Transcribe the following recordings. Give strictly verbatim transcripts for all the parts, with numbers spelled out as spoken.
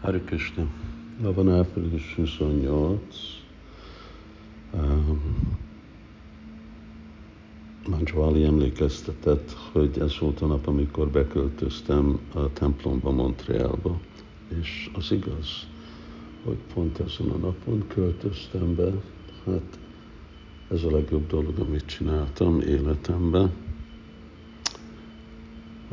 Hari Krisna. Ma van április huszonnyolc. Mancsváli emlékeztetett, hogy ez volt a nap, amikor beköltöztem a templomba, Montrealba. És az igaz, hogy pont ezen a napon költöztem be. Hát ez a legjobb dolog, amit csináltam életemben.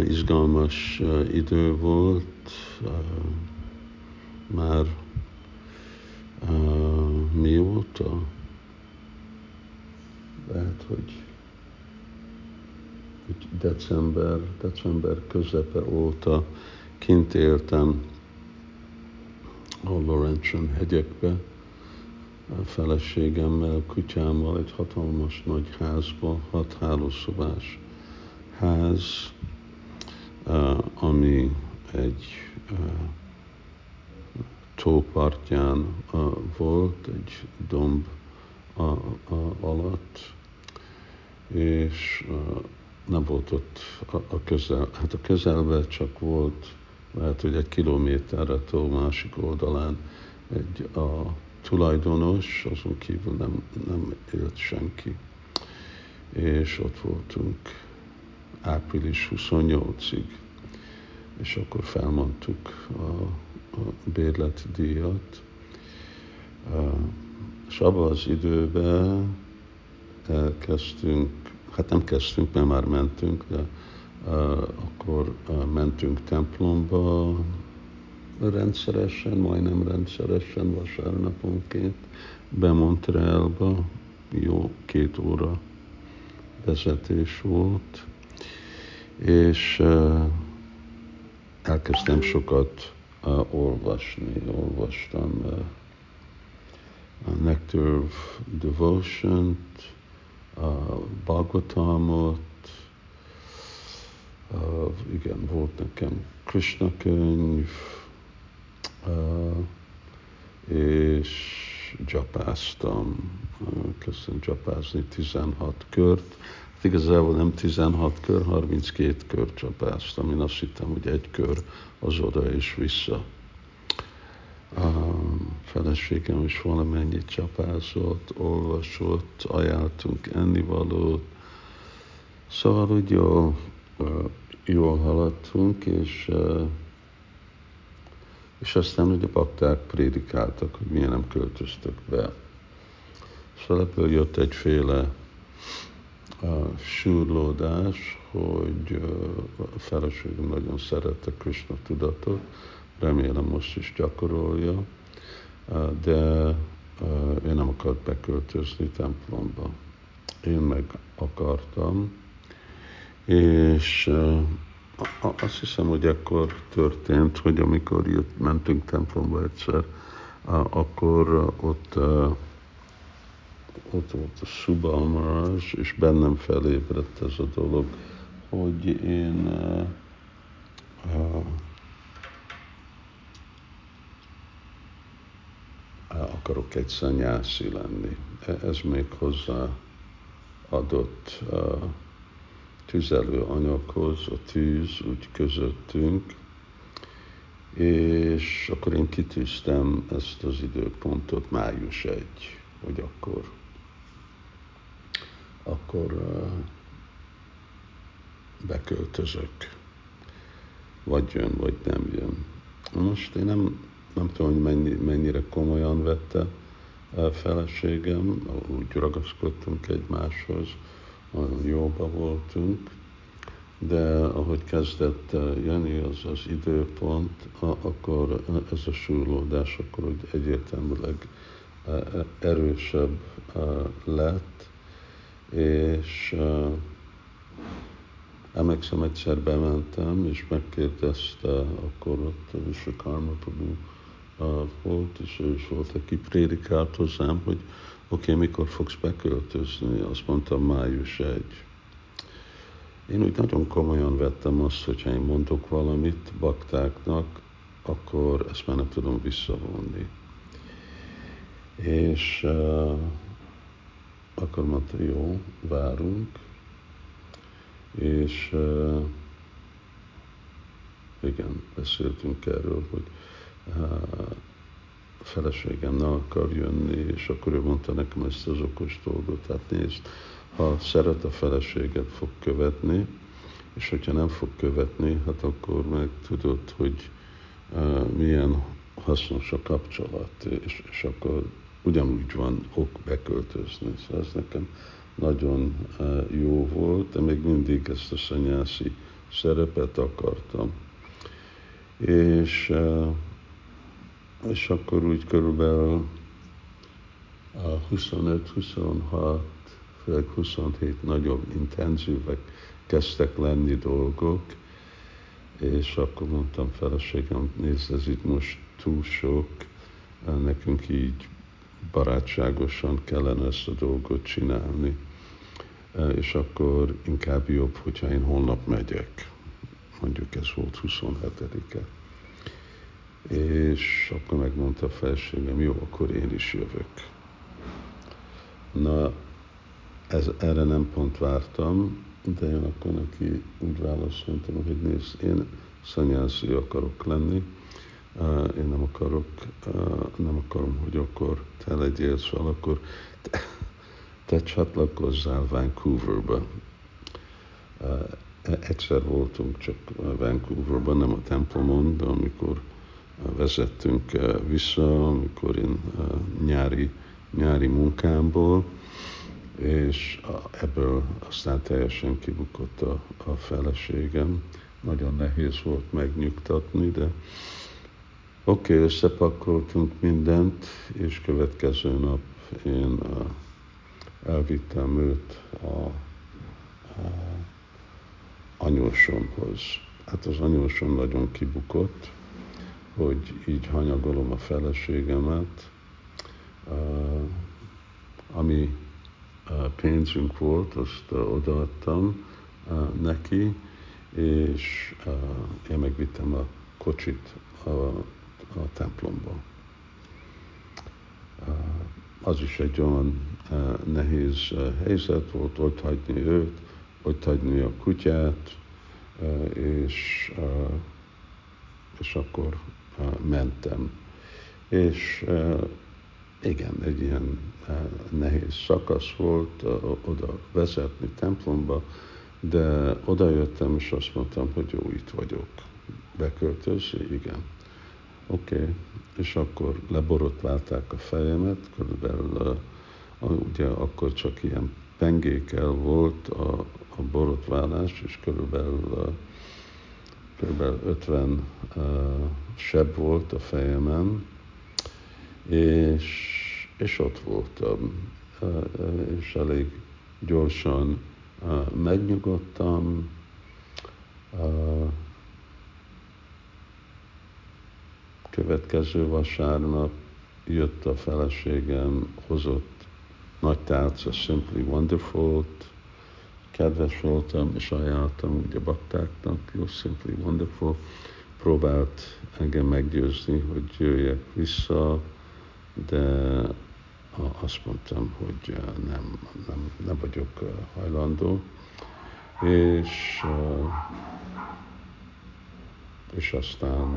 Izgalmas uh, idő volt, uh, már uh, mióta, lehet, hogy, hogy december, december közepe óta kint éltem a Laurentian hegyekbe, a feleségemmel, kutyámmal, egy hatalmas nagy házba, hat hálószobás ház, Uh, ami egy uh, tópartján uh, volt, egy domb uh, uh, alatt, és uh, nem volt ott a, a közel, hát a közelben csak volt, lehet, hogy egy kilométerre a tó másik oldalán egy a tulajdonos, azon kívül nem, nem élt senki, és ott voltunk április huszonnyolcadikáig, és akkor felmondtuk a, a bérleti díjat. És abban az időben elkezdtünk, hát nem kezdtünk, mert már mentünk, de akkor mentünk templomba rendszeresen, majdnem rendszeresen, vasárnaponként, be Montrealba, jó két óra vezetés volt, és uh, elkezdtem sokat uh, olvasni. Olvastam uh, a Nectar of Devotion-t, uh, Bhagavatamot, uh, igen, volt nekem Krishna könyv, uh, és japáztam, uh, kezdtem japázni tizenhat kört. Igazából nem tizenhat kör, harminckét kör csapáztam. Én azt hittem, hogy egy kör az oda és vissza. A feleségem is valamennyit csapázott, olvasott, ajánltunk ennivalót. Szóval, hogy jól, jól haladtunk, és, és aztán, hogy a bakták prédikáltak, hogy miért nem költöztök be. Szóval ebből jött egyféle a súrlódás, hogy a feleségem nagyon szerette Krishna tudatot, remélem most is gyakorolja, de én nem akart beköltözni templomba. Én meg akartam, és azt hiszem, hogy akkor történt, hogy amikor jött, mentünk templomba egyszer, akkor ott ott volt a Subamarázs, és bennem felébredt ez a dolog, hogy én uh, uh, akarok egy szanyászi lenni. Ez még hozzá adott uh, tüzelő anyaghoz, a tűz úgy közöttünk, és akkor én kitűztem ezt az időpontot, május elseje, hogy akkor akkor uh, beköltözök, vagy jön, vagy nem jön. Most én nem, nem tudom, hogy mennyi, mennyire komolyan vette a feleségem, úgy ragaszkodtunk egymáshoz, nagyon jóba voltunk, de ahogy kezdett jönni az az időpont, akkor ez a súrlódás, akkor úgy egyértelműleg erősebb lett, és uh, emlékszem, egyszer bementem, és megkérdezte, akkor ott uh, is a Karma Prabhu uh, volt, és ő is volt, aki prédikált hozzám, hogy oké, okay, mikor fogsz beköltözni? Azt mondtam, május elseje. Én úgy nagyon komolyan vettem azt, hogyha én mondok valamit baktáknak, akkor ezt már nem tudom visszavonni. És uh, akkor mondta, jó, várunk, és uh, igen, beszéltünk erről, hogy feleségem ne akar jönni, és akkor ő mondta nekem ezt az okos dolgot, tehát nézd, ha szeret a feleséget, fog követni, és hogyha nem fog követni, hát akkor meg tudod, hogy uh, milyen hasznos a kapcsolat, és, és akkor ugyanúgy van ok beköltözni. Szóval ez nekem nagyon uh, jó volt, de még mindig ezt a szanyászi szerepet akartam. És, uh, és akkor úgy körülbelül huszonöt huszonhat főleg huszonhét nagyobb intenzívek kezdtek lenni dolgok, és akkor mondtam feleségem, nézd, ez itt most túl sok, nekünk így barátságosan kellene ezt a dolgot csinálni, és akkor inkább jobb, hogyha én holnap megyek. Mondjuk ez volt huszonhetedike. És akkor megmondta a feleségem, jó, akkor én is jövök. Na, Ez, erre nem pont vártam, de én akkor neki úgy válaszoltam, hogy nézd, én szanyászi akarok lenni, uh, én nem akarok, uh, nem akarom, hogy akkor te legyél, szóval akkor te, te csatlakozzál Vancouverbe. Uh, egyszer voltunk csak Vancouverben, nem a templomon, de amikor vezettünk vissza, amikor én nyári, nyári munkámból, és ebből aztán teljesen kibukott a, a feleségem. Nagyon nehéz volt megnyugtatni, de oké, okay, összepakoltunk mindent, és következő nap én a, elvittem őt a, a anyósomhoz. Hát az anyósom nagyon kibukott, hogy így hanyagolom a feleségemet, a, ami pénzünk volt, azt odaadtam neki, és én megvittem a kocsit a, a templomba. Az is egy olyan nehéz helyzet volt, ott hagyni őt, ott hagyni a kutyát, és, és akkor mentem. És igen, egy ilyen nehéz szakasz volt oda vezetni templomba, de odajöttem, és azt mondtam, hogy jó, itt vagyok. Beköltözni? Igen. Oké. Okay. És akkor leborotválták a fejemet, körülbelül ugye akkor csak ilyen pengékkel volt a, a borotválás, és körülbelül, körülbelül ötven seb volt a fejemen, és és ott voltam, és elég gyorsan megnyugodtam. Következő vasárnap jött a feleségem, hozott nagy tálca Simply Wonderful-t, kedves voltam, és ajánlottam ugye baktáknak, jó, Simply Wonderful, próbált engem meggyőzni, hogy jöjjek vissza, de azt mondtam, hogy nem, nem, nem vagyok hajlandó, és, és aztán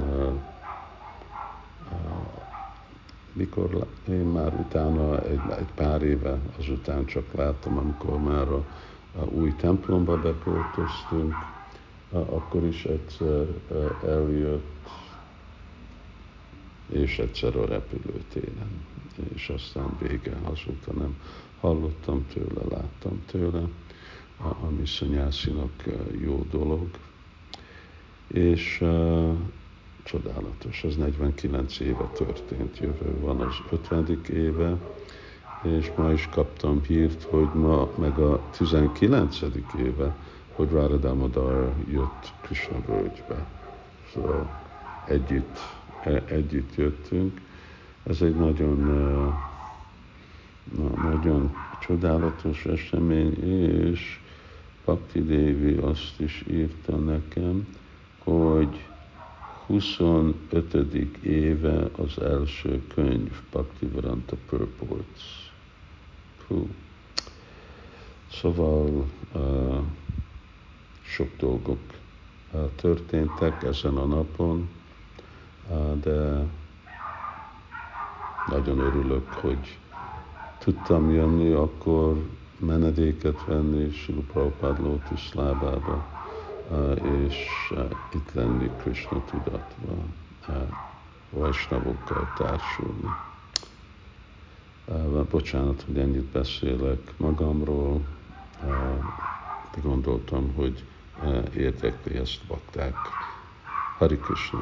mikor én már utána, egy, egy pár éve azután csak láttam, amikor már a, a új templomba beköltöztünk, akkor is egyszer eljött, és egyszer a repülőtéren, és aztán vége, azóta nem hallottam tőle, láttam tőle, ami szanyászinak jó dolog, és uh, csodálatos, ez negyvenkilenc éve történt, jövő van az ötvenedik éve, és ma is kaptam hírt, hogy ma meg a tizenkilencedik éve, hogy Rada Madar jött Krishna Völgybe, szóval együtt, együtt jöttünk. Ez egy nagyon, nagyon csodálatos esemény, és Bakti Devi azt is írta nekem, hogy huszonötödik éve az első könyv, Pakti a Purports. Hú. Szóval uh, sok dolgok uh, történtek ezen a napon, de nagyon örülök, hogy tudtam jönni, akkor menedéket venni Srila Prabhupád lótusz lábába, és itt lenni Krishna tudatban, Vaisnavokkal társulni. Bocsánat, hogy ennyit beszélek magamról, de gondoltam, hogy érdekli ezt bakták. Hari Krisna.